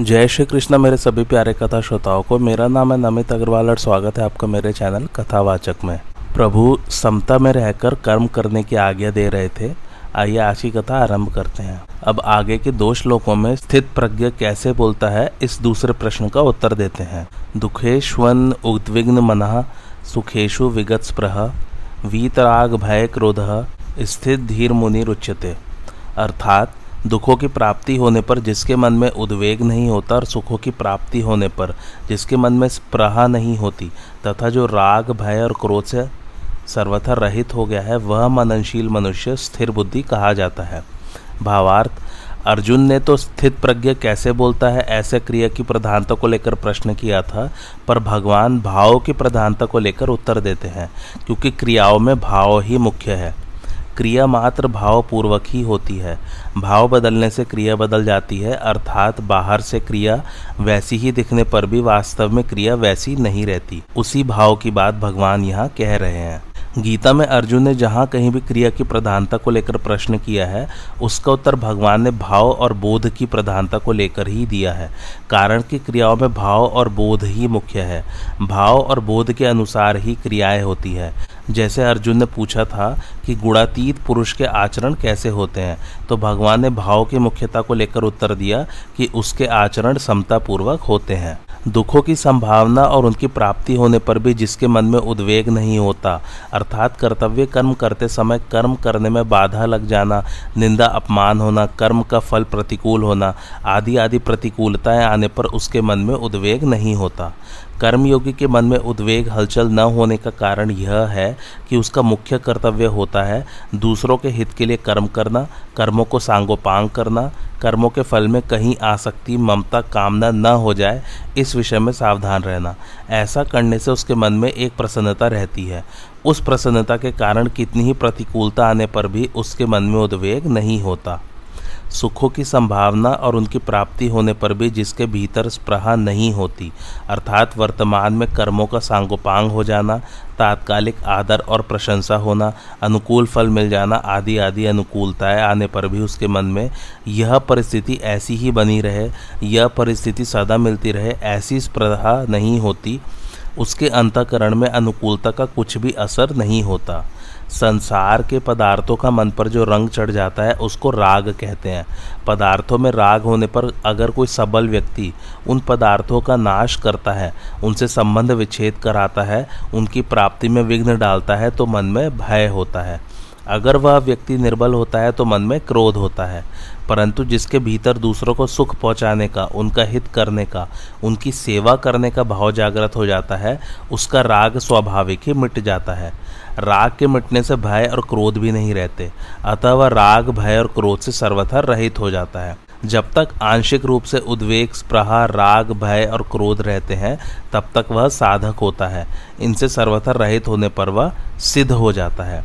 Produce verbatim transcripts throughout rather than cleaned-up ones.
जय श्री कृष्ण मेरे सभी प्यारे कथा श्रोताओं को। मेरा नाम है नमित अग्रवाल और स्वागत है आपका मेरे चैनल कथावाचक में। प्रभु समता में रहकर कर्म करने की आज्ञा दे रहे थे। आइए आज की कथा आरंभ करते हैं। अब आगे के दो श्लोकों में स्थित प्रज्ञ कैसे बोलता है, इस दूसरे प्रश्न का उत्तर देते हैं। दुखेश्वन उद्विग्न मनः सुखेशु विगत स्पृह वीतराग भय क्रोधः स्थित धीर मुनिर उच्यते। अर्थात दुखों की प्राप्ति होने पर जिसके मन में उद्वेग नहीं होता और सुखों की प्राप्ति होने पर जिसके मन में स्पृहा नहीं होती तथा जो राग भय और क्रोध से सर्वथा रहित हो गया है, वह मननशील मनुष्य स्थिर बुद्धि कहा जाता है। भावार्थ, अर्जुन ने तो स्थित प्रज्ञ कैसे बोलता है ऐसे क्रिया की प्रधानता को लेकर प्रश्न किया था, पर भगवान भाव की प्रधानता को लेकर उत्तर देते हैं, क्योंकि क्रियाओं में भाव ही मुख्य है। क्रिया मात्र भाव पूर्वक ही होती है। भाव बदलने से क्रिया बदल जाती है। अर्थात बाहर से क्रिया वैसी ही दिखने पर भी वास्तव में क्रिया वैसी नहीं रहती। उसी भाव की बात भगवान यहाँ कह रहे हैं। गीता में अर्जुन ने जहाँ कहीं भी क्रिया की प्रधानता को लेकर प्रश्न किया है, उसका उत्तर भगवान ने भाव और बोध की प्रधानता को लेकर ही दिया है। कारण कि क्रियाओं में भाव और बोध ही मुख्य है। भाव और बोध के अनुसार ही क्रियाएं होती है। जैसे अर्जुन ने पूछा था कि गुणातीत पुरुष के आचरण कैसे होते हैं, तो भगवान ने भाव की मुख्यता को लेकर उत्तर दिया कि उसके आचरण समतापूर्वक होते हैं। दुखों की संभावना और उनकी प्राप्ति होने पर भी जिसके मन में उद्वेग नहीं होता, अर्थात कर्तव्य कर्म करते समय कर्म करने में बाधा लग जाना, निंदा अपमान होना, कर्म का फल प्रतिकूल होना आदि आदि प्रतिकूलताएं आने पर उसके मन में उद्वेग नहीं होता। कर्मयोगी के मन में उद्वेग हलचल न होने का कारण यह है कि उसका मुख्य कर्तव्य होता है दूसरों के हित के लिए कर्म करना, कर्मों को सांगोपांग करना, कर्मों के फल में कहीं आसक्ति, ममता, कामना न हो जाए इस विषय में सावधान रहना। ऐसा करने से उसके मन में एक प्रसन्नता रहती है। उस प्रसन्नता के कारण कितनी ही प्रतिकूलता आने पर भी उसके मन में उद्वेग नहीं होता। सुखों की संभावना और उनकी प्राप्ति होने पर भी जिसके भीतर स्पृहा नहीं होती, अर्थात वर्तमान में कर्मों का सांगोपांग हो जाना, तात्कालिक आदर और प्रशंसा होना, अनुकूल फल मिल जाना आदि आदि अनुकूलताएं आने पर भी उसके मन में यह परिस्थिति ऐसी ही बनी रहे, यह परिस्थिति सदा मिलती रहे, ऐसी स्पृहा नहीं होती। उसके अंतःकरण में अनुकूलता का कुछ भी असर नहीं होता। संसार के पदार्थों का मन पर जो रंग चढ़ जाता है उसको राग कहते हैं। पदार्थों में राग होने पर अगर कोई सबल व्यक्ति उन पदार्थों का नाश करता है, उनसे संबंध विच्छेद कराता है, उनकी प्राप्ति में विघ्न डालता है, तो मन में भय होता है। अगर वह व्यक्ति निर्बल होता है तो मन में क्रोध होता है। परंतु जिसके भीतर दूसरों को सुख पहुंचाने का, उनका हित करने का, उनकी सेवा करने का भाव जागृत हो जाता है, उसका राग स्वाभाविक ही मिट जाता है। राग के मिटने से भय और क्रोध भी नहीं रहते, अतः वह राग भय और क्रोध से सर्वथा रहित हो जाता है। जब तक आंशिक रूप से उद्वेग, स्पृहा, राग, भय और क्रोध रहते हैं तब तक वह साधक होता है। इनसे सर्वथा रहित होने पर वह सिद्ध हो जाता है।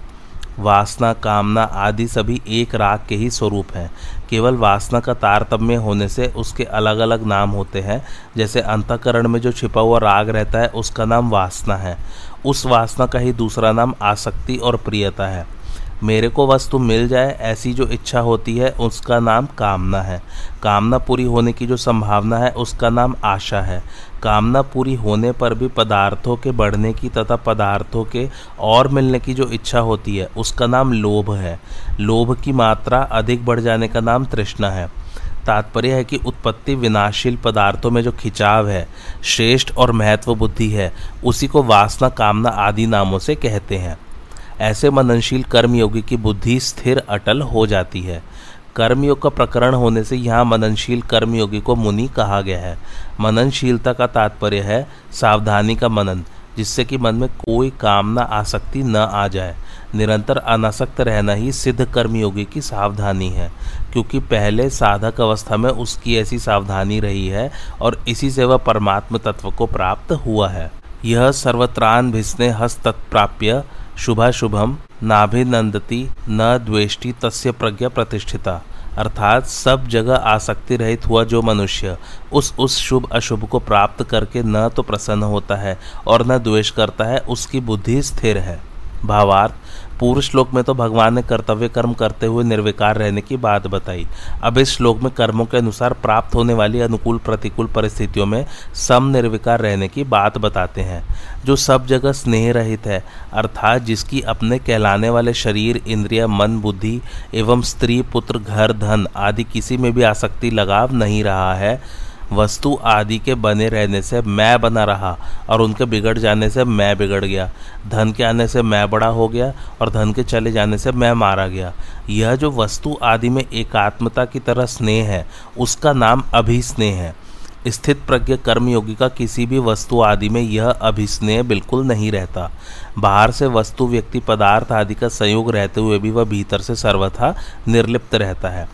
वासना, कामना आदि सभी एक राग के ही स्वरूप हैं। केवल वासना का तारतम्य होने से उसके अलग अलग नाम होते हैं। जैसे अंतःकरण में जो छिपा हुआ राग रहता है उसका नाम वासना है। उस वासना का ही दूसरा नाम आसक्ति और प्रियता है। मेरे को वस्तु मिल जाए ऐसी जो इच्छा होती है उसका नाम कामना है। कामना पूरी होने की जो संभावना है उसका नाम आशा है। कामना पूरी होने पर भी पदार्थों के बढ़ने की तथा पदार्थों के और मिलने की जो इच्छा होती है उसका नाम लोभ है। लोभ की मात्रा अधिक बढ़ जाने का नाम तृष्णा है। तात्पर्य है कि उत्पत्ति विनाशील पदार्थों में जो खिंचाव है, श्रेष्ठ और महत्व बुद्धि है, उसी को वासना, कामना आदि नामों से कहते हैं। ऐसे मननशील कर्मयोगी की बुद्धि स्थिर अटल हो जाती है। कर्मयोग का प्रकरण होने से यहाँ मननशील कर्मयोगी को मुनि कहा गया है। मननशीलता का तात्पर्य है सावधानी का मनन, जिससे कि मन में कोई कामना आसक्ति न आ जाए। निरंतर अनासक्त रहना ही सिद्ध कर्मयोगी की सावधानी है, क्योंकि पहले साधक अवस्था में उसकी ऐसी सावधानी रही है और इसी से वह परमात्म तत्व को प्राप्त हुआ है। यह सर्वत्रान भिस्ने हस्त तत्प्राप्य शुभाशुभम नाभिनंदति न द्वेष्टि तस्य प्रज्ञा प्रतिष्ठिता, अर्थात सब जगह आसक्ति रहित हुआ जो मनुष्य उस उस शुभ अशुभ को प्राप्त करके न तो प्रसन्न होता है और न द्वेष करता है, उसकी बुद्धि स्थिर है। भावार्थ, पूर्व श्लोक में तो भगवान ने कर्तव्य कर्म करते हुए निर्विकार रहने की बात बताई। अब इस श्लोक में कर्मों के अनुसार प्राप्त होने वाली अनुकूल प्रतिकूल परिस्थितियों में सम निर्विकार रहने की बात बताते हैं। जो सब जगह स्नेह रहित है, अर्थात जिसकी अपने कहलाने वाले शरीर, इंद्रिय, मन, बुद्धि एवं स्त्री, पुत्र, घर, धन आदि किसी में भी आसक्ति लगाव नहीं रहा है, वस्तु आदि के बने रहने से मैं बना रहा और उनके बिगड़ जाने से मैं बिगड़ गया, धन के आने से मैं बड़ा हो गया और धन के चले जाने से मैं मारा गया। यह जो वस्तु आदि में एकात्मता की तरह स्नेह है, उसका नाम अभिस्नेह है। स्थित प्रज्ञ कर्मयोगी का किसी भी वस्तु आदि में यह अभिस्नेह बिल्कुल नहीं रहता। बाहर से वस्तु, व्यक्ति, पदार्थ आदि का संयोग रहते हुए भी वह भीतर से सर्वथा निर्लिप्त रहता है।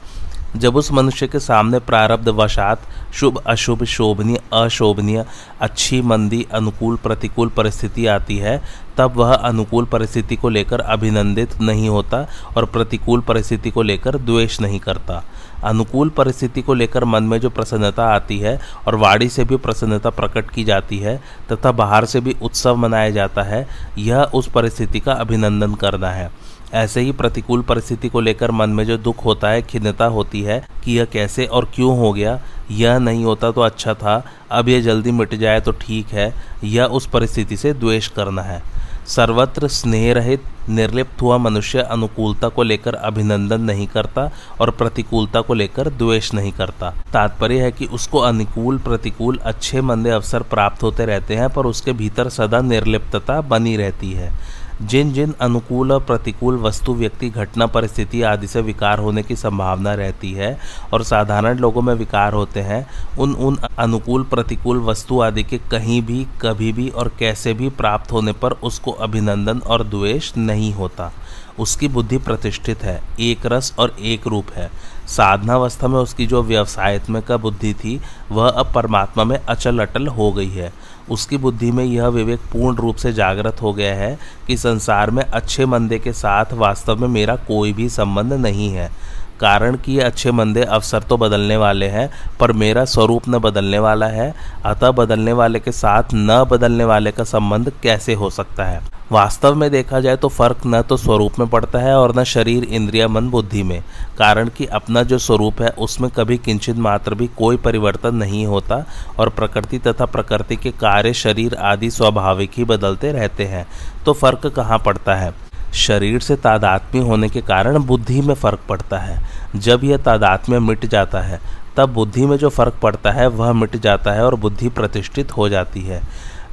जब उस मनुष्य के सामने प्रारब्धवशात शुभ अशुभ, शोभनीय अशोभनीय, अच्छी मंदी, अनुकूल प्रतिकूल परिस्थिति आती है, तब वह अनुकूल परिस्थिति को लेकर अभिनंदित नहीं होता और प्रतिकूल परिस्थिति को लेकर द्वेष नहीं करता। अनुकूल परिस्थिति को लेकर मन में जो प्रसन्नता आती है और वाणी से भी प्रसन्नता प्रकट की जाती है तथा बाहर से भी उत्सव मनाया जाता है, यह उस परिस्थिति का अभिनंदन करना है। ऐसे ही प्रतिकूल परिस्थिति को लेकर मन में जो दुख होता है, खिन्नता होती है कि यह कैसे और क्यों हो गया, यह नहीं होता तो अच्छा था, अब यह जल्दी मिट जाए तो ठीक है, यह उस परिस्थिति से द्वेष करना है। सर्वत्र स्नेह रहित निर्लिप्त हुआ मनुष्य अनुकूलता को लेकर अभिनंदन नहीं करता और प्रतिकूलता को लेकर द्वेष नहीं करता। तात्पर्य है कि उसको अनुकूल प्रतिकूल, अच्छे मंदे अवसर प्राप्त होते रहते हैं, पर उसके भीतर सदा निर्लिप्तता बनी रहती है। जिन जिन अनुकूल और प्रतिकूल वस्तु, व्यक्ति, घटना, परिस्थिति आदि से विकार होने की संभावना रहती है और साधारण लोगों में विकार होते हैं, उन उन अनुकूल प्रतिकूल वस्तु आदि के कहीं भी, कभी भी और कैसे भी प्राप्त होने पर उसको अभिनंदन और द्वेष नहीं होता। उसकी बुद्धि प्रतिष्ठित है, एक रस और एक रूप है। साधनावस्था में उसकी जो व्यवसायत्मक बुद्धि थी, वह अब परमात्मा में अचल अटल हो गई है। उसकी बुद्धि में यह विवेक पूर्ण रूप से जागृत हो गया है कि संसार में अच्छे मंदे के साथ वास्तव में मेरा कोई भी संबंध नहीं है, कारण कि ये अच्छे मंदे अवसर तो बदलने वाले हैं, पर मेरा स्वरूप न बदलने वाला है, अतः बदलने वाले के साथ न बदलने वाले का संबंध कैसे हो सकता है। वास्तव में देखा जाए तो फर्क न तो स्वरूप में पड़ता है और न शरीर, इंद्रिय, मन, बुद्धि में, कारण कि अपना जो स्वरूप है उसमें कभी किंचित मात्र भी कोई परिवर्तन नहीं होता और प्रकृति तथा प्रकृति के कार्य, शरीर आदि स्वाभाविक ही बदलते रहते हैं, तो फर्क कहाँ पड़ता है। शरीर से तादात्म्य होने के कारण बुद्धि में फ़र्क पड़ता है। जब यह तादात्म्य मिट जाता है, तब बुद्धि में जो फ़र्क पड़ता है वह मिट जाता है और बुद्धि प्रतिष्ठित हो जाती है।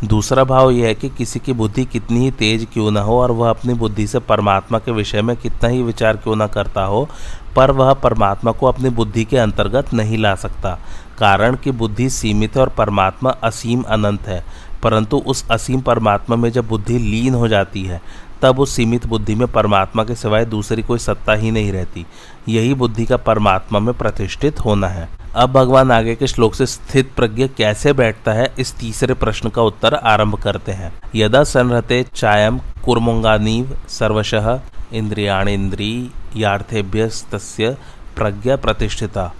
दूसरा भाव यह है कि किसी की बुद्धि कितनी ही तेज क्यों ना हो और वह अपनी बुद्धि से परमात्मा के विषय में कितना ही विचार क्यों ना करता हो, पर वह परमात्मा को अपनी बुद्धि के अंतर्गत नहीं ला सकता, कारण कि बुद्धि सीमित है और परमात्मा असीम अनंत है। परंतु उस असीम परमात्मा में जब बुद्धि लीन हो जाती है, तब उस सीमित बुद्धि में परमात्मा के सिवाय दूसरी कोई सत्ता ही नहीं रहती। यही बुद्धि का परमात्मा में प्रतिष्ठित होना है। अब भगवान आगे के श्लोक से स्थित प्रज्ञ कैसे बैठता है, इस तीसरे प्रश्न का उत्तर आरंभ करते हैं। यदा संहते चायम कुर्मोंगानीव सर्वशः इंद्रियाणेन्द्रियार्थेभ्यस्तस्य प्रज्ञा प्रतिष्ठिता,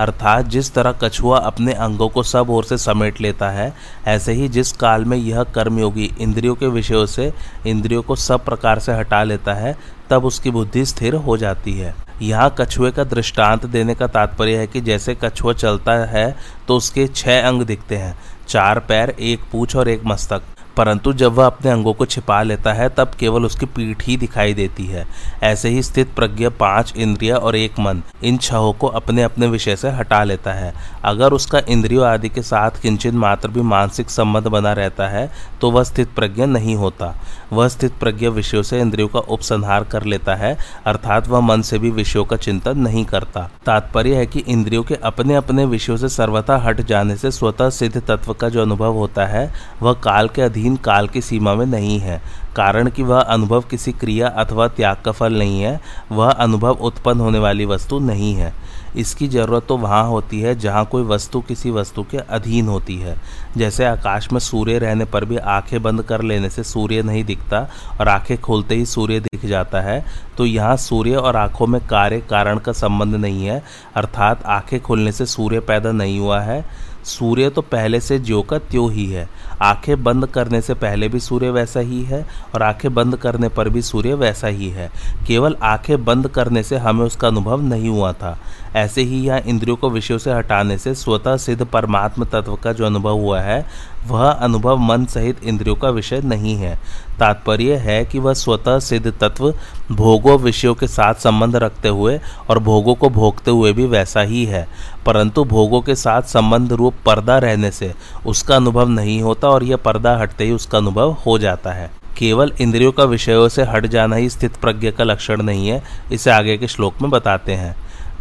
अर्थात जिस तरह कछुआ अपने अंगों को सब ओर से समेट लेता है, ऐसे ही जिस काल में यह कर्मयोगी इंद्रियों के विषयों से इंद्रियों को सब प्रकार से हटा लेता है, तब उसकी बुद्धि स्थिर हो जाती है। यहाँ कछुए का दृष्टांत देने का तात्पर्य है कि जैसे कछुआ चलता है तो उसके छह अंग दिखते हैं, चार पैर, एक पूँछ और एक मस्तक, परंतु जब वह अपने अंगों को छिपा लेता है तब केवल उसकी पीठ ही दिखाई देती है। ऐसे ही स्थित प्रज्ञ पांच इंद्रिय और एक मन, इन छहों को अपने अपने विषय से हटा लेता है। अगर उसका इंद्रियों आदि के साथ किंचित मात्र भी मानसिक संबंध बना रहता है तो वह स्थित प्रज्ञ नहीं होता। वह स्थित प्रज्ञ विषयों से इंद्रियों का उपसंहार कर लेता है, अर्थात वह मन से भी विषयों का चिंतन नहीं करता। तात्पर्य है कि इंद्रियों के अपने अपने विषयों से सर्वथा हट जाने से स्वतः सिद्ध तत्व का जो अनुभव होता है वह काल के अधीन काल की सीमा में नहीं है, कारण कि वह अनुभव किसी क्रिया अथवा त्याग का फल नहीं है। वह अनुभव उत्पन्न होने वाली वस्तु नहीं है। इसकी जरूरत तो वहाँ होती है जहाँ कोई वस्तु किसी वस्तु के अधीन होती है। जैसे आकाश में सूर्य रहने पर भी आंखें बंद कर लेने से सूर्य नहीं दिखता और आंखें खोलते ही सूर्य दिख जाता है, तो यहाँ सूर्य और आँखों में कार्य कारण का संबंध नहीं है, अर्थात आंखें खोलने से सूर्य पैदा नहीं हुआ है। सूर्य तो पहले से ज्यों का त्यों ही है। आंखें बंद करने से पहले भी सूर्य वैसा ही है और आंखें बंद करने पर भी सूर्य वैसा ही है। केवल आंखें बंद करने से हमें उसका अनुभव नहीं हुआ था। ऐसे ही यहाँ इंद्रियों को विषयों से हटाने से स्वतः सिद्ध परमात्म तत्व का जो अनुभव हुआ है वह अनुभव मन सहित इंद्रियों का विषय नहीं है। तात्पर्य है कि वह स्वतः सिद्ध तत्व भोगों विषयों के साथ संबंध रखते हुए और भोगों को भोगते हुए भी वैसा ही है, परंतु भोगों के साथ संबंध रूप पर्दा रहने से उसका अनुभव नहीं होता और यह पर्दा हटते ही उसका अनुभव हो जाता है। केवल इंद्रियों का विषयों से हट जाना ही स्थित प्रज्ञ का लक्षण नहीं है। इसे आगे के श्लोक में बताते हैं।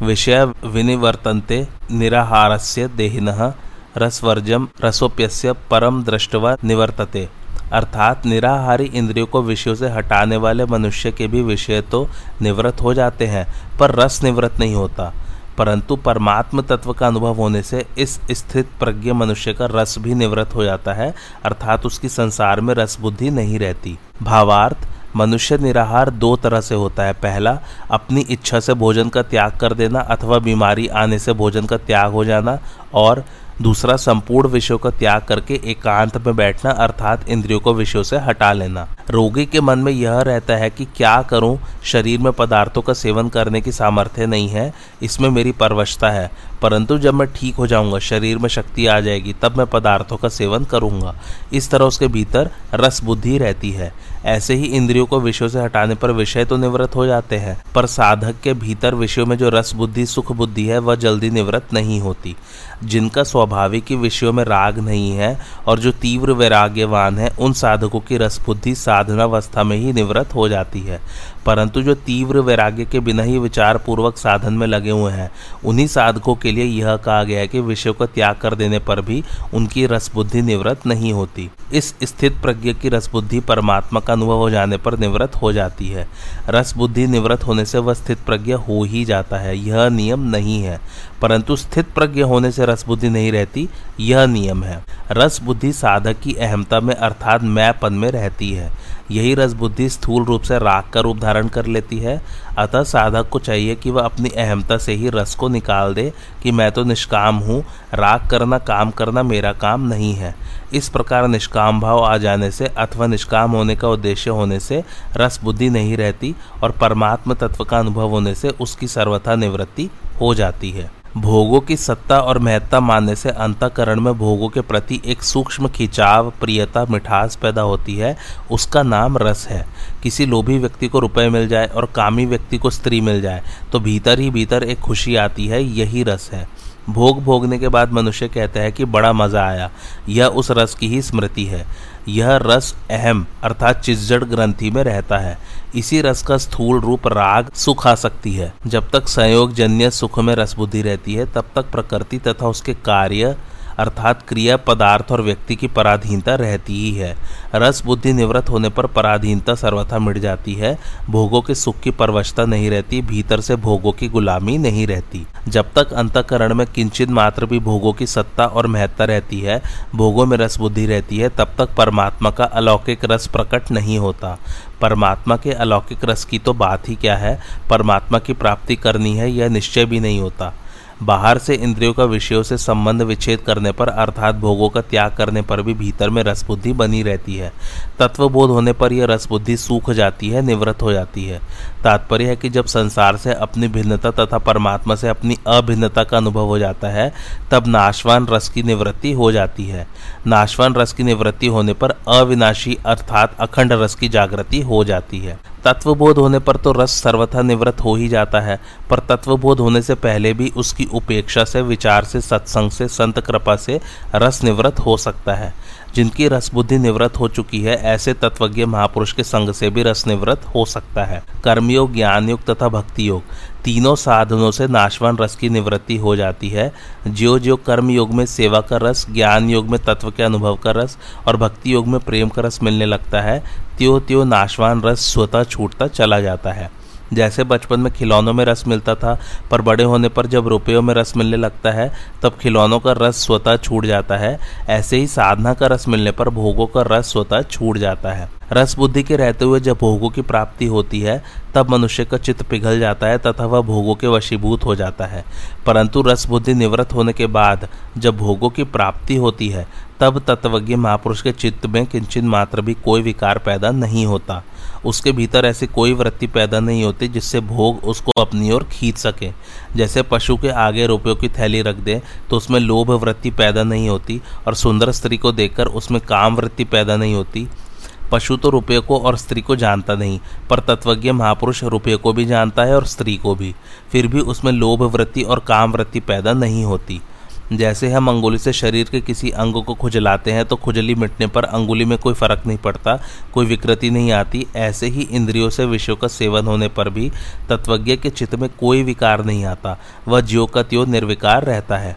विषय विनिवर्तन्ते निराहारस्य देहिनः रसवर्जम रसोप्यस्य परम दृष्टवा निवर्तते। अर्थात निराहारी इंद्रियों को विषयों से हटाने वाले मनुष्य के भी विषय तो निवृत्त हो जाते हैं पर रस निवृत्त नहीं होता। परंतु परमात्म तत्व का अनुभव होने से इस स्थित प्रज्ञ मनुष्य का रस भी निवृत्त हो जाता है, अर्थात उसकी संसार में रस बुद्धि नहीं रहती। भावार्थ, मनुष्य निराहार दो तरह से होता है। पहला, अपनी इच्छा से भोजन का त्याग कर देना अथवा बीमारी आने से भोजन का त्याग हो जाना, और दूसरा संपूर्ण विषयों का त्याग करके एकांत में बैठना, अर्थात इंद्रियों को विषयों से हटा लेना। रोगी के मन में यह रहता है कि क्या करूं, शरीर में पदार्थों का सेवन करने की सामर्थ्य नहीं है, इसमें मेरी परवशता है, परंतु जब मैं ठीक हो जाऊंगा, शरीर में शक्ति आ जाएगी, तब मैं पदार्थों का सेवन करूंगा। इस तरह उसके भीतर रस बुद्धि रहती है। ऐसे ही इंद्रियों को विषयों से हटाने पर विषय तो निवृत्त हो जाते हैं, पर साधक के भीतर विषयों में जो रस बुद्धि सुख बुद्धि है वह जल्दी निवृत्त नहीं होती। जिनका स्वाभाविक ही विषयों में राग नहीं है और जो तीव्र वैराग्यवान है, उन साधकों की रस बुद्धि साधनावस्था में ही निवृत्त हो जाती है, परंतु जो तीव्र वैराग्य के बिना ही विचार पूर्वक साधन में लगे हुए हैं, उन्हीं साधकों के लिए यह कहा गया है कि विषयों का त्याग कर देने पर भी उनकी रस बुद्धि निवृत्त नहीं होती। इस स्थित प्रज्ञ की रस बुद्धि परमात्मा का अनुभव हो जाने पर निवृत्त हो जाती है। रस बुद्धि निवृत्त होने से वह स्थित प्रज्ञ हो ही जाता है, यह नियम नहीं है, परंतु स्थित प्रज्ञ होने से रस बुद्धि नहीं रहती, यह नियम है। रस बुद्धि साधक की अहमता में अर्थात मैंपन में रहती है। यही रस बुद्धि स्थूल रूप से राग का रूप धारण कर लेती है। अतः साधक को चाहिए कि वह अपनी अहमता से ही रस को निकाल दे कि मैं तो निष्काम हूँ, राग करना काम करना मेरा काम नहीं है। इस प्रकार निष्काम भाव आ जाने से अथवा निष्काम होने का उद्देश्य होने से रस बुद्धि नहीं रहती और परमात्म तत्व का अनुभव होने से उसकी सर्वथा निवृत्ति हो जाती है। भोगों की सत्ता और महत्ता मानने से अंतःकरण में भोगों के प्रति एक सूक्ष्म खिंचाव, प्रियता, मिठास पैदा होती है, उसका नाम रस है। किसी लोभी व्यक्ति को रुपए मिल जाए और कामी व्यक्ति को स्त्री मिल जाए तो भीतर ही भीतर एक खुशी आती है, यही रस है। भोग भोगने के बाद मनुष्य कहता है कि बड़ा मज़ा आया, यह उस रस की ही स्मृति है। यह रस अहम अर्थात चिज्जड़ ग्रंथि में रहता है। इसी रस का स्थूल रूप राग सुख आ सकती है। जब तक संयोग जन्य सुख में रस बुद्धि रहती है तब तक प्रकृति तथा उसके कार्य अर्थात क्रिया, पदार्थ और व्यक्ति की पराधीनता रहती ही है। रस बुद्धि निवृत्त होने पर पराधीनता सर्वथा मिट जाती है। भोगों के सुख की परवशता नहीं रहती, भीतर से भोगों की गुलामी नहीं रहती। जब तक अंतःकरण में किंचित मात्र भी भोगों की सत्ता और महत्ता रहती है, भोगों में रस बुद्धि रहती है, तब तक परमात्मा का अलौकिक रस प्रकट नहीं होता। परमात्मा के अलौकिक रस की तो बात ही क्या है, परमात्मा की प्राप्ति करनी है यह निश्चय भी नहीं होता। बाहर से इंद्रियों का विषयों से संबंध विच्छेद करने पर अर्थात भोगों का त्याग करने पर भी भीतर में रसबुद्धि बनी रहती है। तत्वबोध होने पर यह रसबुद्धि सूख जाती है, निवृत्त हो जाती है। तात्पर्य है कि जब संसार से अपनी भिन्नता तथा परमात्मा से अपनी अभिन्नता का अनुभव हो जाता है तब नाशवान रस की निवृत्ति हो जाती है। नाशवान रस की निवृत्ति होने पर अविनाशी अर्थात अखंड रस की जागृति हो जाती है। तत्वबोध होने पर तो रस सर्वथा निवृत्त हो ही जाता है, पर तत्वबोध होने से पहले भी उसकी उपेक्षा से, विचार से, सत्संग से, संत कृपा से रस निवृत्त हो सकता है। जिनकी रसबुद्धि निवृत्त हो चुकी है ऐसे तत्वज्ञ महापुरुष के संग से भी रस निवृत्त हो सकता है। कर्मयोग, ज्ञान योग तथा भक्ति योग तीनों साधनों से नाशवान रस की निवृत्ति हो जाती है। ज्यो ज्यो कर्म योग में सेवा का रस, ज्ञान योग में तत्व के अनुभव का रस और भक्ति योग में प्रेम का रस मिलने लगता है, त्यों त्यों नाशवान रस स्वतः छूटता चला जाता है। जैसे बचपन में खिलौनों में रस मिलता था, पर बड़े होने पर जब रुपयों में रस मिलने लगता है तब खिलौनों का रस स्वतः छूट जाता है। ऐसे ही साधना का रस मिलने पर भोगों का रस स्वतः छूट जाता है। रस बुद्धि के रहते हुए जब भोगों की प्राप्ति होती है तब मनुष्य का चित्त पिघल जाता है तथा वह भोगों के वशीभूत हो जाता है। परंतु रस बुद्धि निवृत्त होने के बाद जब भोगों की प्राप्ति होती है तब तत्वज्ञ महापुरुष के चित्त में किंचित मात्र भी कोई विकार पैदा नहीं होता। उसके भीतर ऐसी कोई वृत्ति पैदा नहीं होती जिससे भोग उसको अपनी ओर खींच सके। जैसे पशु के आगे रुपयों की थैली रख दे तो उसमें लोभ वृत्ति पैदा नहीं होती और सुंदर स्त्री को देखकर उसमें काम वृत्ति पैदा नहीं होती। पशु तो रुपये को और स्त्री को जानता नहीं, पर तत्वज्ञ महापुरुष रुपये को भी जानता है और स्त्री को भी, फिर भी उसमें लोभ वृत्ति और काम वृत्ति पैदा नहीं होती। जैसे हम अंगुली से शरीर के किसी अंग को खुजलाते हैं तो खुजली मिटने पर अंगुली में कोई फर्क नहीं पड़ता, कोई विकृति नहीं आती, ऐसे ही इंद्रियों से विषयों का सेवन होने पर भी तत्वज्ञ के चित्त में कोई विकार नहीं आता, वह ज्यों का त्यों निर्विकार रहता है।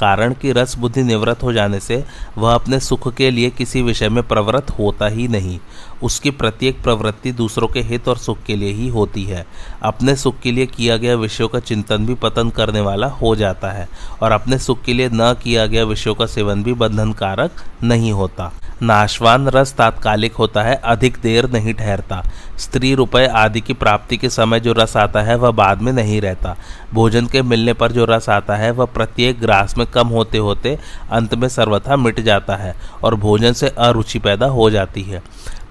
कारण कि रस बुद्धि निवृत्त हो जाने से वह अपने सुख के लिए किसी विषय में प्रवृत्त होता ही नहीं। उसकी प्रत्येक प्रवृत्ति दूसरों के हित और सुख के लिए ही होती है। अपने सुख के लिए किया गया विषयों का चिंतन भी पतन करने वाला हो जाता है और अपने सुख के लिए न किया गया विषयों का सेवन भी बंधनकारक नहीं होता। नाशवान रस तात्कालिक होता है, अधिक देर नहीं ठहरता। स्त्री, रुपये आदि की प्राप्ति के समय जो रस आता है वह बाद में नहीं रहता। भोजन के मिलने पर जो रस आता है वह प्रत्येक ग्रास में कम होते होते अंत में सर्वथा मिट जाता है और भोजन से अरुचि पैदा हो जाती है।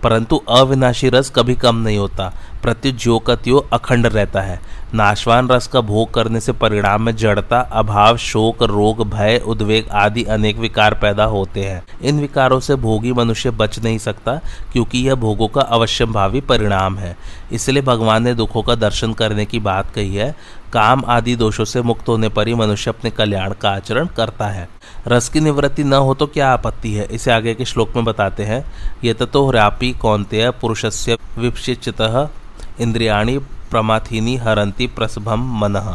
परंतु अविनाशी रस कभी कम नहीं होता, प्रत्युत ज्यों का त्यों अखंड रहता है। नाशवान रस का भोग करने से परिणाम में जड़ता, अभाव, शोक, रोग, भय, उद्वेग आदि अनेक विकार पैदा होते हैं। इन विकारों से भोगी मनुष्य बच नहीं सकता क्योंकि यह भोगों का अवश्यंभावी परिणाम है। इसलिए भगवान ने दुखों का दर्शन करने की बात कही है। काम आदि दोषों से मुक्त होने पर ही मनुष्य अपने कल्याण का आचरण करता है। रस की निवृत्ति न हो तो क्या आपत्ति है, इसे आगे के श्लोक में बताते हैं। यततो ह्रापि कौन्तेय पुरुषस्य विपश्चितः इंद्रियाणि प्रमाथिनी हरन्ति प्रसभम मनः।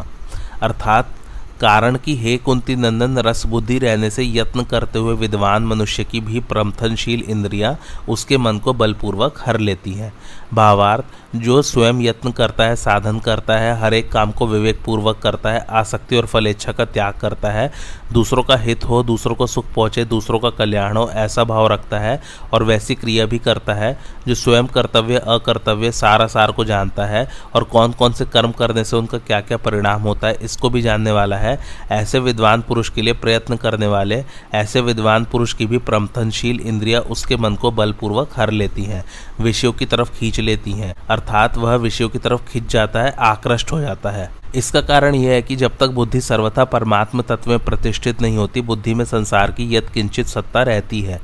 अर्थात कारण कि हे कुंती नंदन, रस बुद्धि रहने से यत्न करते हुए विद्वान मनुष्य की भी प्रमथनशील इंद्रियां उसके मन को बलपूर्वक हर लेती हैं। भावार्थ, जो स्वयं यत्न करता है, साधन करता है, हर एक काम को विवेकपूर्वक करता है, आसक्ति और फलेच्छा का त्याग करता है, दूसरों का हित हो, दूसरों को सुख पहुँचे, दूसरों का कल्याण हो, ऐसा भाव रखता है और वैसी क्रिया भी करता है, जो स्वयं कर्तव्य अकर्तव्य सारा सार को जानता है और कौन कौन से कर्म करने से उनका क्या क्या परिणाम होता है इसको भी जानने वाला है, ऐसे विद्वान पुरुष के लिए प्रयत्न करने वाले, ऐसे विद्वान पुरुष की भी प्रमथनशील इंद्रियां उसके मन को बलपूर्वक हर लेती हैं, विषयों की तरफ खींच लेती हैं। अर्थात वह विषयों की तरफ खींच जाता है, आकृष्ट हो जाता है। इसका कारण यह है कि जब तक बुद्धि सर्वथा परमात्म तत्व में प्रतिष्ठित नहीं होती, बुद्धि में संसार की यत्किंचित सत्ता रहती है।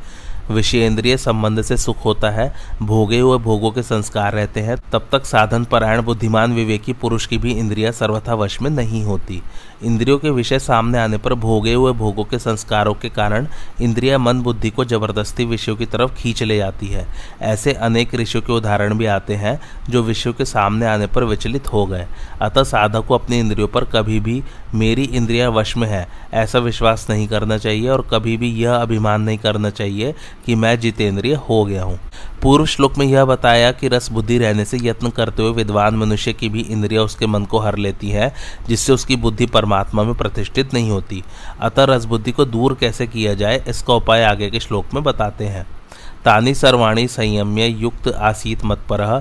विषयेंद्रिय संबंध से सुख होता है, भोगे हुए भोगों के संस्कार रहते हैं, तब तक साधन परायण बुद्धिमान विवेकी पुरुष की भी इंद्रियां सर्वथा वश में नहीं होती। इंद्रियों के विषय सामने आने पर भोगे हुए भोगों के संस्कारों के कारण इंद्रियां मन बुद्धि को जबरदस्ती विषयों की तरफ खींच ले जाती है। ऐसे अनेक ऋषियों के उदाहरण भी आते हैं जो विषयों के सामने आने पर विचलित हो गए। अतः साधक को अपनी इंद्रियों पर कभी भी मेरी इंद्रियां वश में है ऐसा विश्वास नहीं करना चाहिए और कभी भी यह अभिमान नहीं करना चाहिए कि मैं जितेंद्रिय हो गया हूँ। पूर्व श्लोक में यह बताया कि रस बुद्धि रहने से यत्न करते हुए विद्वान मनुष्य की भी इंद्रियां उसके मन को हर लेती हैं, जिससे उसकी बुद्धि परमात्मा में प्रतिष्ठित नहीं होती। अतः रस बुद्धि को दूर कैसे किया जाए इसका उपाय आगे के श्लोक में बताते हैं। तानि सर्वाणि संयम्य युक्त आसीत मत्परः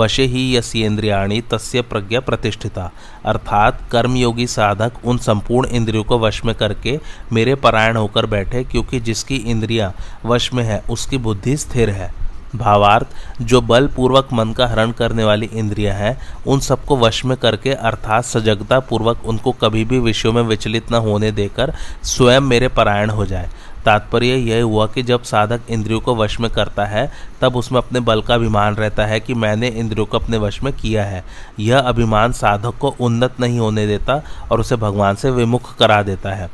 वशे ही यस्येन्द्रियाणि तस्य प्रज्ञा प्रतिष्ठिता। अर्थात कर्मयोगी साधक उन संपूर्ण इंद्रियों को वश में करके मेरे परायण होकर बैठे, क्योंकि जिसकी इंद्रियां वश में है उसकी बुद्धि स्थिर है। भावार्थ, जो बलपूर्वक मन का हरण करने वाली इंद्रियां हैं उन सबको वश में करके अर्थात सजगता पूर्वक उनको कभी भी विषयों में विचलित न होने देकर स्वयं मेरे परायण हो जाए। तात्पर्य यह हुआ कि जब साधक इंद्रियों को वश में करता है तब उसमें अपने बल का अभिमान रहता है कि मैंने इंद्रियों को अपने वश में किया है। यह अभिमान साधक को उन्नत नहीं होने देता और उसे भगवान से विमुख करा देता है।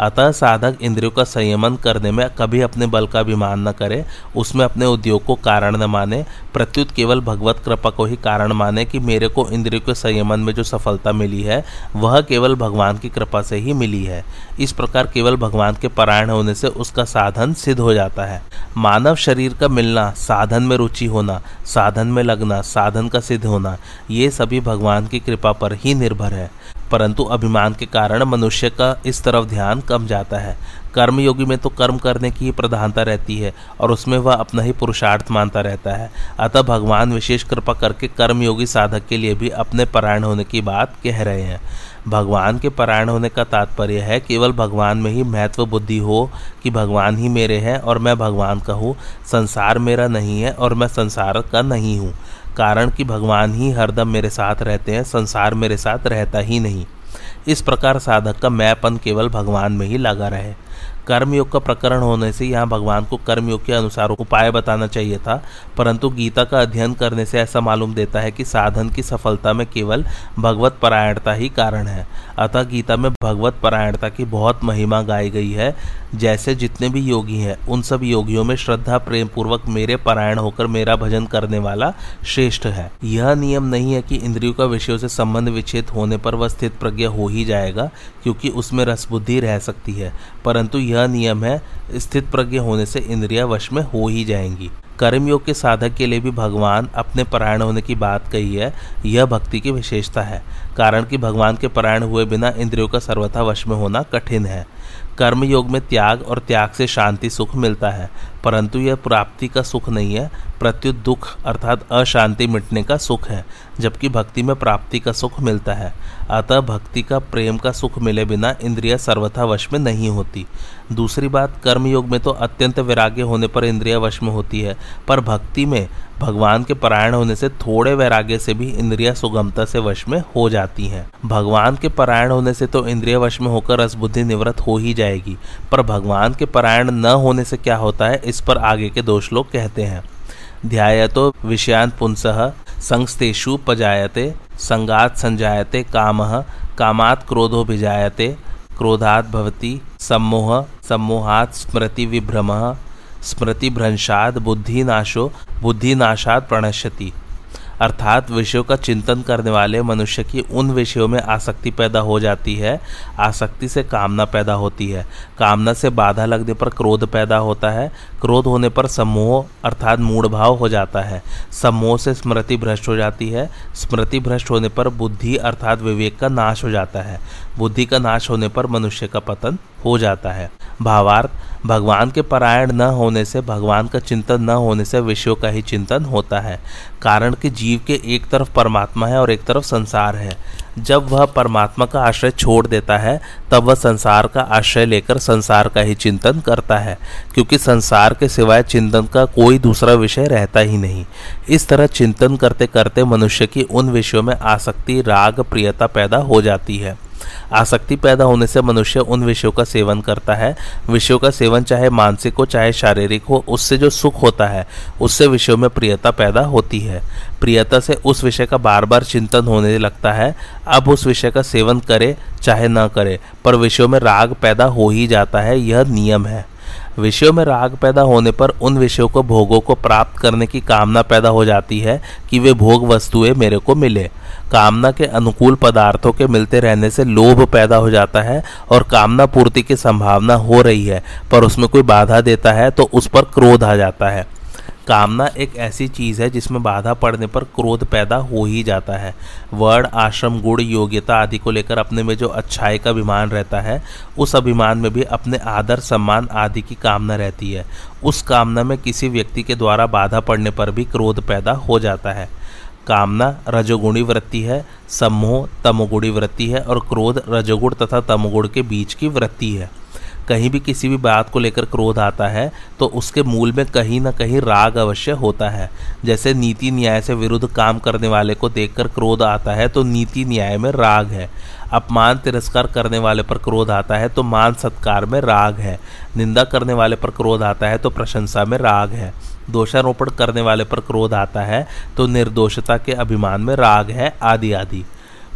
अतः साधक इंद्रियों का संयमन करने में कभी अपने बल का अभिमान न करे, उसमें अपने उद्योग को कारण न माने, प्रत्युत केवल भगवत कृपा को ही कारण माने कि मेरे को इंद्रियों के संयमन में जो सफलता मिली है वह केवल भगवान की कृपा से ही मिली है। इस प्रकार केवल भगवान के परायण होने से उसका साधन सिद्ध हो जाता है। मानव शरीर का मिलना, साधन में रुचि होना, साधन में लगना, साधन का सिद्ध होना, ये सभी भगवान की कृपा पर ही निर्भर है। परंतु अभिमान के कारण मनुष्य का इस तरफ ध्यान कम जाता है। कर्मयोगी में तो कर्म करने की ही प्रधानता रहती है और उसमें वह अपना ही पुरुषार्थ मानता रहता है। अतः भगवान विशेष कृपा करके कर्मयोगी साधक के लिए भी अपने परायण होने की बात कह रहे हैं। भगवान के परायण होने का तात्पर्य है केवल भगवान में ही महत्व बुद्धि हो कि भगवान ही मेरे हैं और मैं भगवान का हूँ, संसार मेरा नहीं है और मैं संसार का नहीं हूँ। कारण कि भगवान ही हरदम मेरे साथ रहते हैं, संसार मेरे साथ रहता ही नहीं। इस प्रकार साधक का मैंपन केवल भगवान में ही लगा रहे। कर्मयोग का प्रकरण होने से यहाँ भगवान को कर्मयोग के अनुसार उपाय बताना चाहिए था, परंतु गीता का अध्ययन करने से ऐसा मालूम देता है कि साधन की सफलता में केवल भगवत परायणता ही कारण है। अतः गीता में भगवत परायणता की बहुत महिमा गाई गई है। जैसे जितने भी योगी हैं उन सब योगियों में श्रद्धा प्रेम पूर्वक मेरे परायण होकर मेरा भजन करने वाला श्रेष्ठ है। यह नियम नहीं है कि इंद्रियों का विषयों से संबंध विच्छेद होने पर वह स्थित प्रज्ञ हो ही जाएगा, क्योंकि उसमें रसबुद्धि रह सकती है, परंतु यह नियम है स्थित प्रज्ञ होने से इंद्रियां वश में हो ही जाएंगी। कर्मयोग के साधक के लिए भी भगवान अपने परायण होने की बात कही है। यह भक्ति की विशेषता है, कारण कि भगवान के परायण हुए बिना इंद्रियों का सर्वथा वश में होना कठिन है। कर्मयोग में त्याग और त्याग से शांति सुख मिलता है, परंतु यह प्राप्ति का सुख नहीं है, प्रत्युत दुख अर्थात अशांति मिटने का सुख है। जबकि भक्ति में प्राप्ति का सुख मिलता है। अतः भक्ति का प्रेम का सुख मिले बिना इंद्रियां सर्वथा वश में नहीं होती। दूसरी बात, कर्मयोग में तो अत्यंत वैराग्य होने पर इंद्रियां वश में होती है, पर भक्ति में भगवान के परायण होने से थोड़े वैराग्य से भी इंद्रियां सुगमता से वश में हो जाती हैं। भगवान के परायण होने से तो इंद्रियां वश में होकर रसबुद्धि निवृत्त हो ही जाएगी, पर भगवान के परायण न होने से क्या होता है, इस पर आगे के दोष लोग कहते हैं। ध्यायतो विषयान पुंसः संस्तेषु पजायते संगात संजायते कामः कामात् क्रोधो भिजायते क्रोधात् भवति सम्मोहः सम्मोहात् स्मृति विभ्रमः स्मृतिभ्रंशाद बुद्धिनाशो बुद्धिनाशाद प्रणश्यति। अर्थात विषयों का चिंतन करने वाले मनुष्य की उन विषयों में आसक्ति पैदा हो जाती है, आसक्ति से कामना पैदा होती है, कामना से बाधा लगने पर क्रोध पैदा होता है, क्रोध होने पर सम्मोह अर्थात मूढ़भाव हो जाता है, सम्मोह से स्मृति भ्रष्ट हो जाती है, स्मृति भ्रष्ट होने पर बुद्धि अर्थात विवेक का नाश हो जाता है, बुद्धि का नाश होने पर मनुष्य का पतन हो जाता है। भावार्थ, भगवान के परायण न होने से, भगवान का चिंतन न होने से विषयों का ही चिंतन होता है, कारण कि जीव के एक तरफ परमात्मा है और एक तरफ संसार है। जब वह परमात्मा का आश्रय छोड़ देता है तब वह संसार का आश्रय लेकर संसार का ही चिंतन करता है, क्योंकि संसार के सिवाय चिंतन का कोई दूसरा विषय रहता ही नहीं। इस तरह चिंतन करते करते मनुष्य की उन विषयों में आसक्ति राग प्रियता पैदा हो जाती है। आसक्ति पैदा होने से मनुष्य उन विषयों का सेवन करता है। विषयों का सेवन चाहे मानसिक हो चाहे शारीरिक हो, उससे जो सुख होता है उससे विषयों में प्रियता पैदा होती है। प्रियता से उस विषय का बार बार चिंतन होने लगता है। अब उस विषय का सेवन करे चाहे ना करे, पर विषयों में राग पैदा हो ही जाता है। यह नियम है। विषयों में राग पैदा होने पर उन विषयों को भोगों को प्राप्त करने की कामना पैदा हो जाती है कि वे भोग वस्तुएं मेरे को मिले। कामना के अनुकूल पदार्थों के मिलते रहने से लोभ पैदा हो जाता है और कामना पूर्ति की संभावना हो रही है पर उसमें कोई बाधा देता है तो उस पर क्रोध आ जाता है। कामना एक ऐसी चीज़ है जिसमें बाधा पड़ने पर क्रोध पैदा हो ही जाता है। वर्ण, आश्रम, गुण, योग्यता आदि को लेकर अपने में जो अच्छाई का अभिमान रहता है, उस अभिमान में भी अपने आदर, सम्मान आदि की कामना रहती है। उस कामना में किसी व्यक्ति के द्वारा बाधा पड़ने पर भी क्रोध पैदा हो जाता है। कामना रजोगुणी वृत्ति है, सम्मोह तमोगुणी वृत्ति है और क्रोध रजोगुण तथा तमोगुण के बीच की वृत्ति है। कहीं भी किसी भी बात को लेकर क्रोध आता है तो उसके मूल में कहीं ना कहीं राग अवश्य होता है। जैसे नीति न्याय से विरुद्ध काम करने वाले को देखकर क्रोध आता है तो नीति न्याय में राग है। अपमान तिरस्कार करने वाले पर क्रोध आता है तो मान सत्कार में राग है। निंदा करने वाले पर क्रोध आता है तो प्रशंसा में राग है। दोषारोपण करने वाले पर क्रोध आता है तो निर्दोषता के अभिमान में राग है, आदि आदि।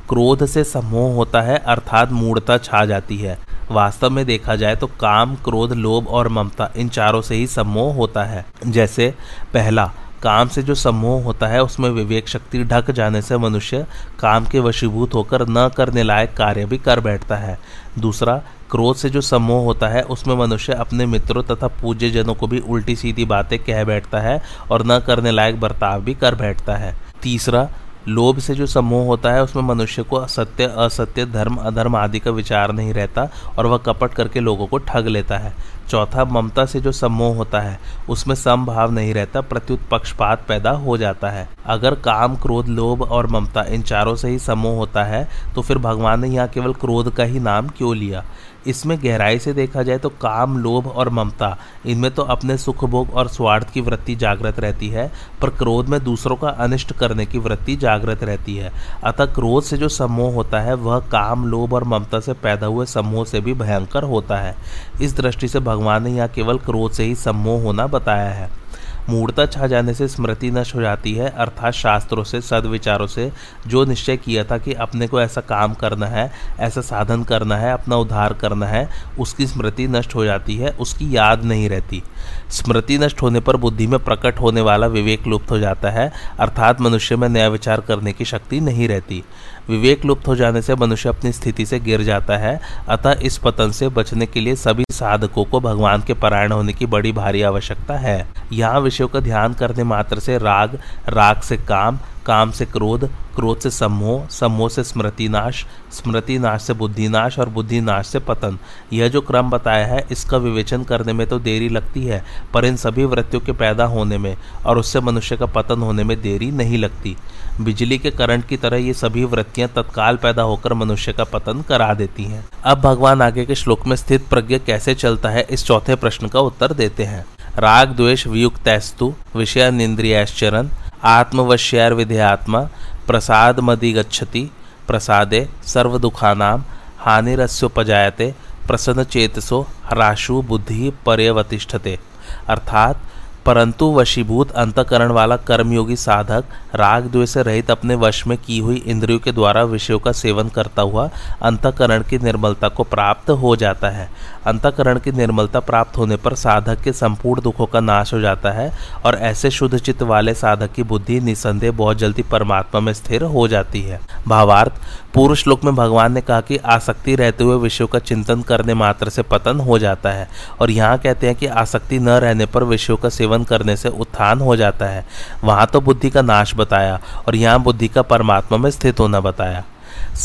क्रोध से सम्मोह होता है अर्थात मूढ़ता छा जाती है। वास्तव में देखा जाए तो काम, क्रोध, लोभ और ममता इन चारों से ही सम्मोह होता है। जैसे पहला, काम से जो सम्मोह होता है उसमें विवेक शक्ति ढक जाने से मनुष्य काम के वशीभूत होकर न करने लायक कार्य भी कर बैठता है। दूसरा, क्रोध से जो सम्मोह होता है उसमें मनुष्य अपने मित्रों तथा पूज्यजनों को भी उल्टी सीधी बातें कह बैठता है और न करने लायक बर्ताव भी कर बैठता है। तीसरा, लोभ से जो सम्मोह होता है उसमें मनुष्य को असत्य, असत्य, धर्म, अधर्म आदि का विचार नहीं रहता और वह कपट करके लोगों को ठग लेता है। चौथा, ममता से जो सम्मोह होता है उसमें समभाव नहीं रहता, प्रत्युत पक्षपात पैदा हो जाता है। अगर काम, क्रोध, लोभ और ममता इन चारों से ही सम्मोह होता है तो फिर भगवान ने यहाँ केवल क्रोध का ही नाम क्यों लिया? इसमें गहराई से देखा जाए तो काम, लोभ और ममता इनमें तो अपने सुख भोग और स्वार्थ की वृत्ति जागृत रहती है, पर क्रोध में दूसरों का अनिष्ट करने की वृत्ति जागृत रहती है। अतः क्रोध से जो सम्मोह होता है वह काम, लोभ और ममता से पैदा हुए सम्मोह से भी भयंकर होता है। इस दृष्टि से भगवान ने यहाँ केवल क्रोध से ही सम्मोह होना बताया है। मूर्ता छा जाने से स्मृति नष्ट हो जाती है, अर्थात शास्त्रों से, सद्विचारों से जो निश्चय किया था कि अपने को ऐसा काम करना है, ऐसा साधन करना है, अपना उद्धार करना है, उसकी स्मृति नष्ट हो जाती है, उसकी याद नहीं रहती। स्मृति नष्ट होने पर बुद्धि में प्रकट होने वाला विवेक लुप्त हो जाता है, अर्थात मनुष्य में नया विचार करने की शक्ति नहीं रहती। विवेक लुप्त हो जाने से मनुष्य अपनी स्थिति से गिर जाता है। अतः इस पतन से बचने के लिए सभी साधकों को भगवान के पारायण होने की बड़ी भारी आवश्यकता है। यहाँ विषयों का ध्यान करने मात्र से राग, राग से काम, काम से क्रोध, क्रोध से सम्मोह, सम्मोह से स्मृति नाश, स्मृति नाश से बुद्धि नाश और बुद्धि नाश से पतन, यह जो क्रम बताया है इसका विवेचन करने में तो देरी लगती है, पर इन सभी वृत्तियों के पैदा होने में और उससे मनुष्य का पतन होने में देरी नहीं लगती। बिजली के करंट की तरह ये सभी वृत्तियां तत्काल पैदा होकर मनुष्य का पतन करा देती हैं। अब भगवान आगे के श्लोक में स्थित प्रज्ञ कैसे चलता है, इस चौथे प्रश्न का उत्तर देते हैं। राग द्वेष वियुक्तस्तु विषयानिंद्रियाश्चरन् आत्मवश्यार विधेयात्मा प्रसाद मदि गच्छति प्रसादे सर्वदुखानां हानिरस्योपजायते प्रसन्नचेतसो हराशु बुद्धि पर्यवतिष्ठते। अर्थात परंतु वशीभूत अंतकरण वाला कर्मयोगी साधक राग द्वेष से रहित अपने वश में की हुई इंद्रियों के द्वारा विषयों का सेवन करता हुआ अंतकरण की निर्मलता को प्राप्त हो जाता है। अंतकरण की निर्मलता प्राप्त होने पर साधक के संपूर्ण दुखों का नाश हो जाता है और ऐसे शुद्ध चित्त वाले साधक की बुद्धि निसंदेह बहुत जल्दी परमात्मा में स्थिर हो जाती है। भावार्थ, पूर्व श्लोक में भगवान ने कहा कि आसक्ति रहते हुए विषयों का चिंतन करने मात्र से पतन हो जाता है और यहाँ कहते हैं कि आसक्ति न रहने पर विषयों का सेवन करने से उत्थान हो जाता है। वहाँ तो बुद्धि का नाश बताया और यहाँ बुद्धि का परमात्मा में स्थित होना बताया।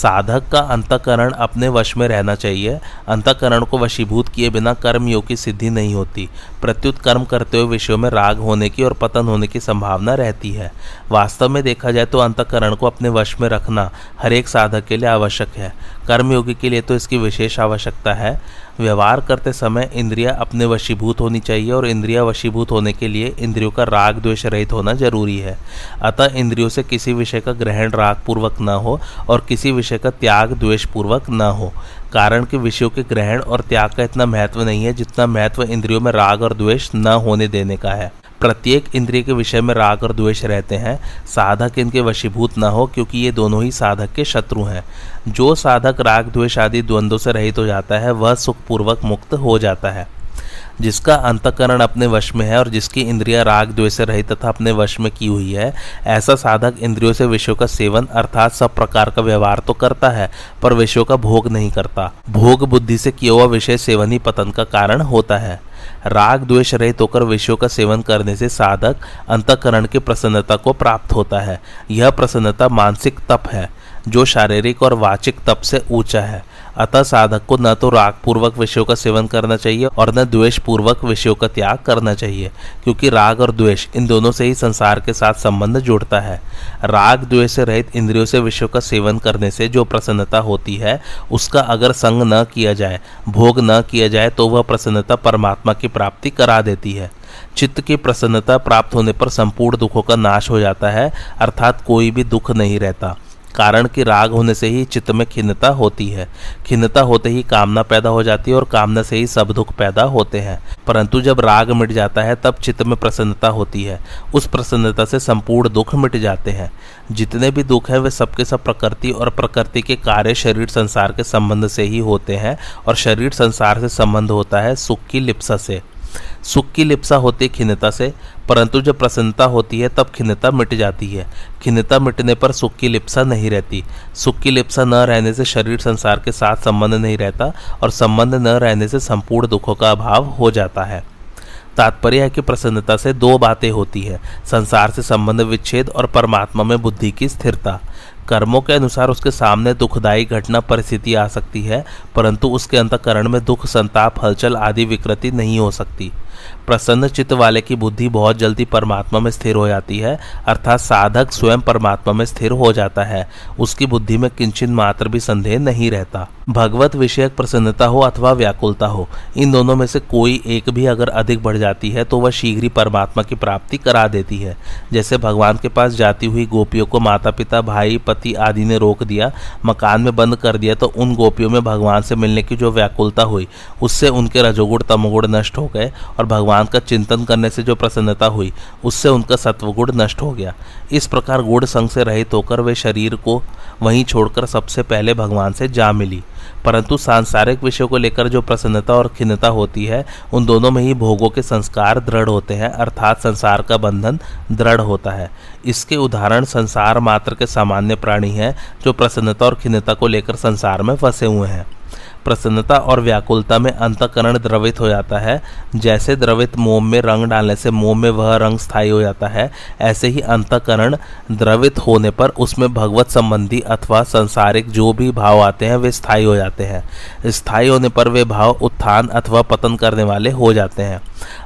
साधक का अंतःकरण अपने वश में रहना चाहिए। अंतःकरण को वशीभूत किए बिना कर्मयोग की सिद्धि नहीं होती, प्रत्युत कर्म करते हुए विषयों में राग होने की और पतन होने की संभावना रहती है। वास्तव में देखा जाए तो अंतःकरण को अपने वश में रखना हर एक साधक के लिए आवश्यक है। कर्मयोगी के लिए तो इसकी विशेष आवश्यकता है। व्यवहार करते समय इंद्रियां अपने वशीभूत होनी चाहिए और इंद्रियां वशीभूत होने के लिए इंद्रियों का राग द्वेष रहित होना जरूरी है। अतः इंद्रियों से किसी विषय का ग्रहण राग पूर्वक न हो और किसी विषय का त्याग द्वेष पूर्वक न हो। कारण कि विषयों के ग्रहण और त्याग का इतना महत्व नहीं है जितना महत्व इंद्रियों में राग और द्वेष न होने देने का है। प्रत्येक इंद्रिय के विषय में राग और द्वेष रहते हैं, साधक इनके वशीभूत न हो क्योंकि ये दोनों ही साधक के शत्रु हैं। जो साधक राग द्वेष आदि द्वंद्वों से रहित हो जाता है वह सुखपूर्वक मुक्त हो जाता है। जिसका अंतःकरण अपने वश में है और जिसकी इंद्रियां राग द्वेष से रहित तथा अपने वश में की हुई है, ऐसा साधक इंद्रियों से विषयों का सेवन अर्थात सब प्रकार का व्यवहार तो करता है पर विषयों का भोग नहीं करता। भोग बुद्धि से किया हुआ विषय सेवन ही पतन का कारण होता है। राग द्वेष रहित होकर विषयों का सेवन करने से साधक अंतःकरण की प्रसन्नता को प्राप्त होता है। यह प्रसन्नता मानसिक तप है जो शारीरिक और वाचिक तप से ऊंचा है। अतः साधक को न तो राग पूर्वक विषयों का सेवन करना चाहिए और न द्वेष पूर्वक विषयों का त्याग करना चाहिए, क्योंकि राग और द्वेष इन दोनों से ही संसार के साथ संबंध जुड़ता है। राग द्वेष से रहित इंद्रियों से विषयों का सेवन करने से जो प्रसन्नता होती है उसका अगर संग न किया जाए, भोग न किया जाए, तो वह प्रसन्नता परमात्मा की प्राप्ति करा देती है। चित्त की प्रसन्नता प्राप्त होने पर संपूर्ण दुखों का नाश हो जाता है, अर्थात कोई भी दुख नहीं रहता। कारण कि राग होने से ही चित्त में खिन्नता होती है, खिन्नता होते ही कामना पैदा हो जाती है और कामना से ही सब दुख पैदा होते हैं। परंतु जब राग मिट जाता है तब चित्त में प्रसन्नता होती है, उस प्रसन्नता से संपूर्ण दुख मिट जाते हैं। जितने भी दुख हैं वे सबके सब प्रकृति और प्रकृति के कार्य शरीर संसार के संबंध से ही होते हैं और शरीर संसार से संबंध होता है सुख की लिप्सा से। सुख की लिप्सा होती है खिन्नता से, परंतु जब प्रसन्नता होती है तब खिन्नता मिट जाती है। खिन्नता मिटने पर सुख की लिप्सा नहीं रहती। सुख की लिप्सा न रहने से शरीर संसार के साथ संबंध नहीं रहता और संबंध न रहने से संपूर्ण दुखों का अभाव हो जाता है। तात्पर्य है कि प्रसन्नता से दो बातें होती है, संसार से संबंध विच्छेद और परमात्मा में बुद्धि की स्थिरता। कर्मों के अनुसार उसके सामने दुखदायी घटना परिस्थिति आ सकती है, परंतु उसके अंतःकरण में दुख, संताप, हलचल आदि विकृति नहीं हो सकती। प्रसन्न चित्त वाले की बुद्धि बहुत जल्दी परमात्मा में स्थिर हो जाती है, अर्थात साधक स्वयं परमात्मा में स्थिर हो जाता है, उसकी बुद्धि में किंचित मात्र भी संदेह नहीं रहता। भगवत विषयक प्रसन्नता हो अथवा व्याकुलता हो, इन दोनों में से कोई एक भी अगर अधिक बढ़ जाती है तो वह शीघ्र ही परमात्मा की प्राप्ति करा देती है। जैसे भगवान के पास जाती हुई गोपियों को माता पिता, भाई, पति आदि ने रोक दिया, मकान में बंद कर दिया, तो उन गोपियों में भगवान से मिलने की जो व्याकुलता हुई उससे उनके रजोगुण तमोगुण नष्ट हो गए और भगवान का चिंतन करने से जो प्रसन्नता हुई उससे उनका सत्वगुण नष्ट हो गया। इस प्रकार गुण संग से रहित होकर वे शरीर को वहीं छोड़कर सबसे पहले भगवान से जा मिली। परंतु सांसारिक विषयों को लेकर जो प्रसन्नता और खिन्नता होती है उन दोनों में ही भोगों के संस्कार दृढ़ होते हैं, अर्थात संसार का बंधन दृढ़ होता है। इसके उदाहरण संसार मात्र के सामान्य प्राणी हैं जो प्रसन्नता और खिन्नता को लेकर संसार में फंसे हुए हैं। प्रसन्नता और व्याकुलता में अंतःकरण द्रवित हो जाता है। जैसे द्रवित मोम में रंग डालने से मोम में वह रंग स्थायी हो जाता है, ऐसे ही अंतःकरण द्रवित होने पर उसमें भगवत संबंधी अथवा सांसारिक जो भी भाव आते हैं वे स्थायी हो जाते हैं। स्थायी होने पर वे भाव उत्थान अथवा पतन करने वाले हो जाते हैं।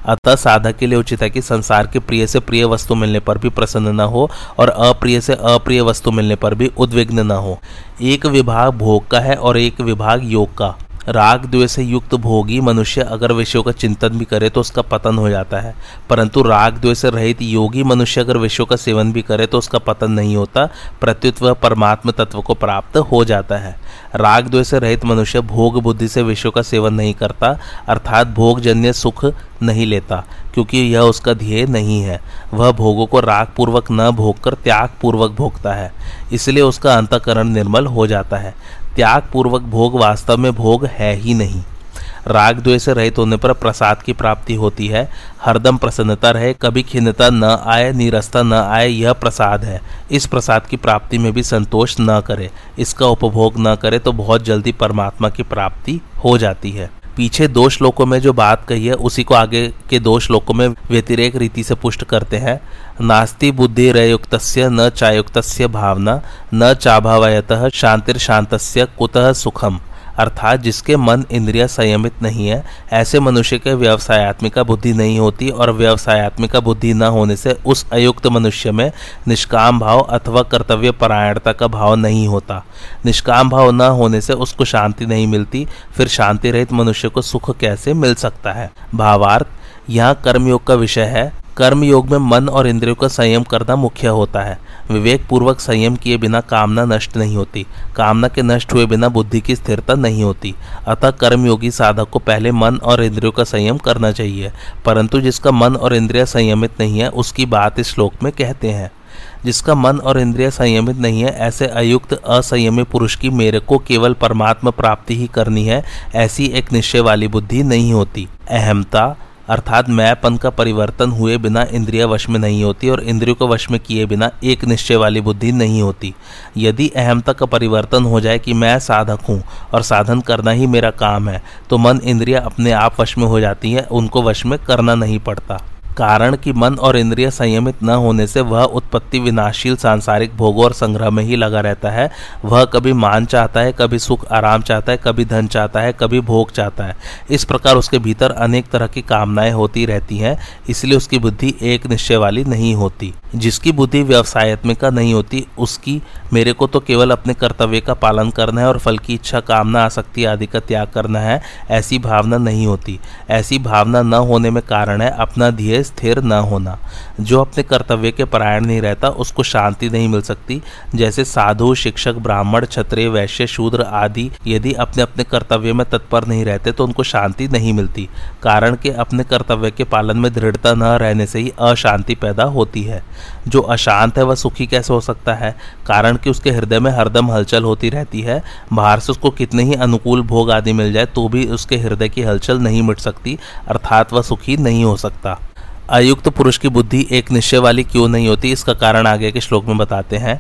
अतः साधक के लिए उचित है कि संसार के प्रिय से प्रिय वस्तु मिलने पर भी प्रसन्न न हो और अप्रिय से अप्रिय वस्तु मिलने पर भी उद्विग्न न हो। एक विभाग भोग का है और एक विभाग योग का। राग द्वेष से युक्त भोगी मनुष्य अगर विषयों का चिंतन भी करे तो उसका पतन हो जाता है, परंतु राग द्वेष से रहित योगी मनुष्य अगर विषयों का सेवन भी करे तो उसका पतन नहीं होता, प्रत्युत वह परमात्म तत्व को प्राप्त हो जाता है। राग द्वेष से रहित मनुष्य भोग बुद्धि से विषयों का सेवन नहीं करता, अर्थात भोगजन्य सुख नहीं लेता, क्योंकि यह उसका ध्येय नहीं है। वह भोगों को राग पूर्वक न भोगकर त्याग पूर्वक भोगता है, इसलिए उसका अंतःकरण निर्मल हो जाता है। त्याग पूर्वक भोग वास्तव में भोग है ही नहीं। राग द्वेष से रहित होने पर प्रसाद की प्राप्ति होती है। हरदम प्रसन्नता रहे, कभी खिन्नता न आए, नीरसता न आए, यह प्रसाद है। इस प्रसाद की प्राप्ति में भी संतोष न करे, इसका उपभोग न करे तो बहुत जल्दी परमात्मा की प्राप्ति हो जाती है। पीछे दो श्लोकों में जो बात कही है उसी को आगे के दो श्लोकों में व्यतिरेक रीति से पुष्ट करते हैं। नास्ति बुद्धिरयुक्तस्य न चायुक्तस्य भावना न चाभावयतः शांतिर्शान्तस्य कुतः सुखम। अर्थात जिसके मन इंद्रिया संयमित नहीं है ऐसे मनुष्य के व्यवसायत्मिका बुद्धि नहीं होती और व्यवसायत्मिका बुद्धि न होने से उस अयुक्त मनुष्य में निष्काम भाव अथवा कर्तव्य परायणता का भाव नहीं होता। निष्काम भाव न होने से उसको शांति नहीं मिलती, फिर शांति रहित मनुष्य को सुख कैसे मिल सकता है। भावार्थ यहाँ कर्मयोग का विषय है। कर्मयोग में मन और इंद्रियों का संयम करना मुख्य होता है। विवेक पूर्वक संयम किए बिना कामना नष्ट नहीं होती, कामना के नष्ट हुए बिना बुद्धि की स्थिरता नहीं होती। अतः कर्मयोगी साधक को पहले मन और इंद्रियों का संयम करना चाहिए, परंतु जिसका मन और इंद्रिय संयमित नहीं है उसकी बात इस श्लोक में कहते हैं। जिसका मन और इंद्रिय संयमित नहीं है ऐसे अयुक्त असंयमी पुरुष की मेरे को केवल परमात्मा प्राप्ति ही करनी है ऐसी एक निश्चय वाली बुद्धि नहीं होती। अहमता, अर्थात मैंपन का परिवर्तन हुए बिना इंद्रिया वश में नहीं होती और इंद्रियों को वश में किए बिना एक निश्चय वाली बुद्धि नहीं होती। यदि अहमता का परिवर्तन हो जाए कि मैं साधक हूँ और साधन करना ही मेरा काम है, तो मन इंद्रिया अपने आप वश में हो जाती है, उनको वश में करना नहीं पड़ता। कारण कि मन और इंद्रिय संयमित न होने से वह उत्पत्ति विनाशील सांसारिक भोगों और संग्रह में ही लगा रहता है। वह कभी मान चाहता है, कभी सुख आराम चाहता है, कभी धन चाहता है, कभी भोग चाहता है। इस प्रकार उसके भीतर अनेक तरह की कामनाएं होती रहती हैं, इसलिए उसकी बुद्धि एक निश्चय वाली नहीं होती। जिसकी बुद्धि व्यवसायत्मिक नहीं होती, उसकी मेरे को तो केवल अपने कर्तव्य का पालन करना है और फल की इच्छा, कामना, आसक्ति आदि का त्याग करना है, ऐसी भावना नहीं होती। ऐसी भावना न होने में कारण है अपना ध्येय स्थिर न होना। जो अपने कर्तव्य के परायण नहीं रहता, उसको शांति नहीं मिल सकती। जैसे साधु, शिक्षक, ब्राह्मण, क्षत्रिय, वैश्य, शूद्र आदि यदि अपने अपने कर्तव्य में तत्पर नहीं रहते तो उनको शांति नहीं मिलती। कारण के अपने कर्तव्य के पालन में दृढ़ता न रहने से ही अशांति पैदा होती है। जो अशांत है वह सुखी कैसे हो सकता है? कारण कि उसके हृदय में हरदम हलचल होती रहती है। बाहर से उसको कितने ही अनुकूल भोग आदि मिल जाए तो भी उसके हृदय की हलचल नहीं मिट सकती, अर्थात वह सुखी नहीं हो सकता। अयुक्त पुरुष की बुद्धि एक निश्चय वाली क्यों नहीं होती, इसका कारण आगे के श्लोक में बताते हैं।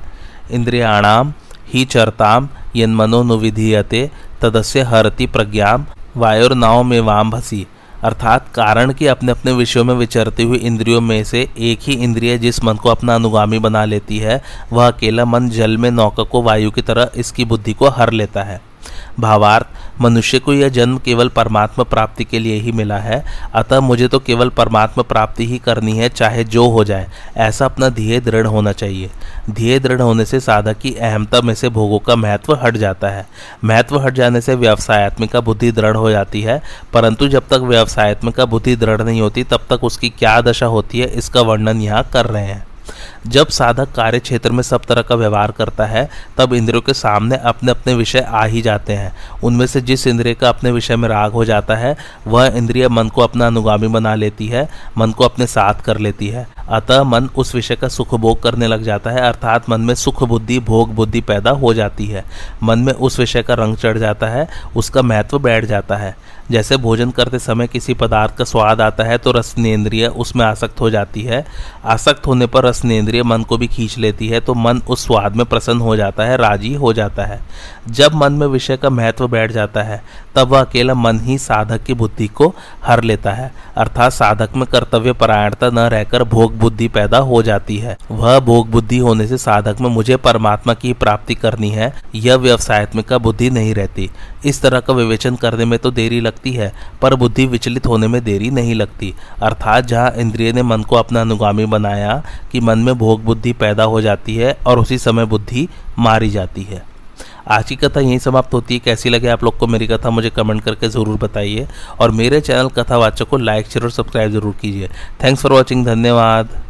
इंद्रियाणाम ही चरताम यन्मनो नुविधीयते तदस्य हरति प्रज्ञाम वायोर्नाव में वाम भसी। अर्थात कारण कि अपने अपने विषयों में विचरती हुई इंद्रियों में से एक ही इंद्रिय जिस मन को अपना अनुगामी बना लेती है, वह अकेला मन जल में नौका को वायु की तरह इसकी बुद्धि को हर लेता है। भावार्थ, मनुष्य को यह जन्म केवल परमात्मा प्राप्ति के लिए ही मिला है, अतः मुझे तो केवल परमात्मा प्राप्ति ही करनी है, चाहे जो हो जाए, ऐसा अपना ध्येय दृढ़ होना चाहिए। ध्येय दृढ़ होने से साधक की अहमता में से भोगों का महत्व हट जाता है। महत्व हट जाने से व्यवसायत्मिका बुद्धि दृढ़ हो जाती है, परंतु जब तक व्यवसायत्मिका बुद्धि दृढ़ नहीं होती तब तक उसकी क्या दशा होती है, इसका वर्णन यहाँ कर रहे हैं। जब साधक कार्य क्षेत्र में सब तरह का व्यवहार करता है, तब इंद्रियों के सामने अपने अपने विषय आ ही जाते हैं। उनमें से जिस इंद्रिय का अपने विषय में राग हो जाता है, वह इंद्रिय मन को अपना अनुगामी बना लेती है, मन को अपने साथ कर लेती है। अतः मन उस विषय का सुख भोग करने लग जाता है, अर्थात मन में सुख बुद्धि, भोग बुद्धि पैदा हो जाती है। मन में उस विषय का रंग चढ़ जाता है, उसका महत्व बैठ जाता है। जैसे भोजन करते समय किसी पदार्थ का स्वाद आता है तो रसनेन्द्रिय उसमें आसक्त हो जाती है। आसक्त होने पर रसनेन्द्रिय मन को भी खींच लेती है, तो मन उस स्वाद में प्रसन्न हो जाता है, राजी हो जाता है। जब मन में विषय का महत्व बैठ जाता है, तब वह अकेला मन ही साधक की बुद्धि को हर लेता है, अर्थात साधक में कर्तव्य परायणता न रहकर भोग बुद्धि पैदा हो जाती है। वह भोग बुद्धि होने से साधक में मुझे परमात्मा की प्राप्ति करनी है, यह व्यवसायत्मिका बुद्धि नहीं रहती। इस तरह का विवेचन करने में तो देरी लगती है, पर बुद्धि विचलित होने में देरी नहीं लगती। अर्थात जहाँ इंद्रिय ने मन को अपना अनुगामी बनाया कि मन में भोग बुद्धि पैदा हो जाती है और उसी समय बुद्धि मारी जाती है। आज की कथा यहीं समाप्त होती है। कैसी लगे आप लोग को मेरी कथा, मुझे कमेंट करके ज़रूर बताइए और मेरे चैनल कथावाचक को लाइक, शेयर और सब्सक्राइब जरूर कीजिए। Thanks for watching. धन्यवाद।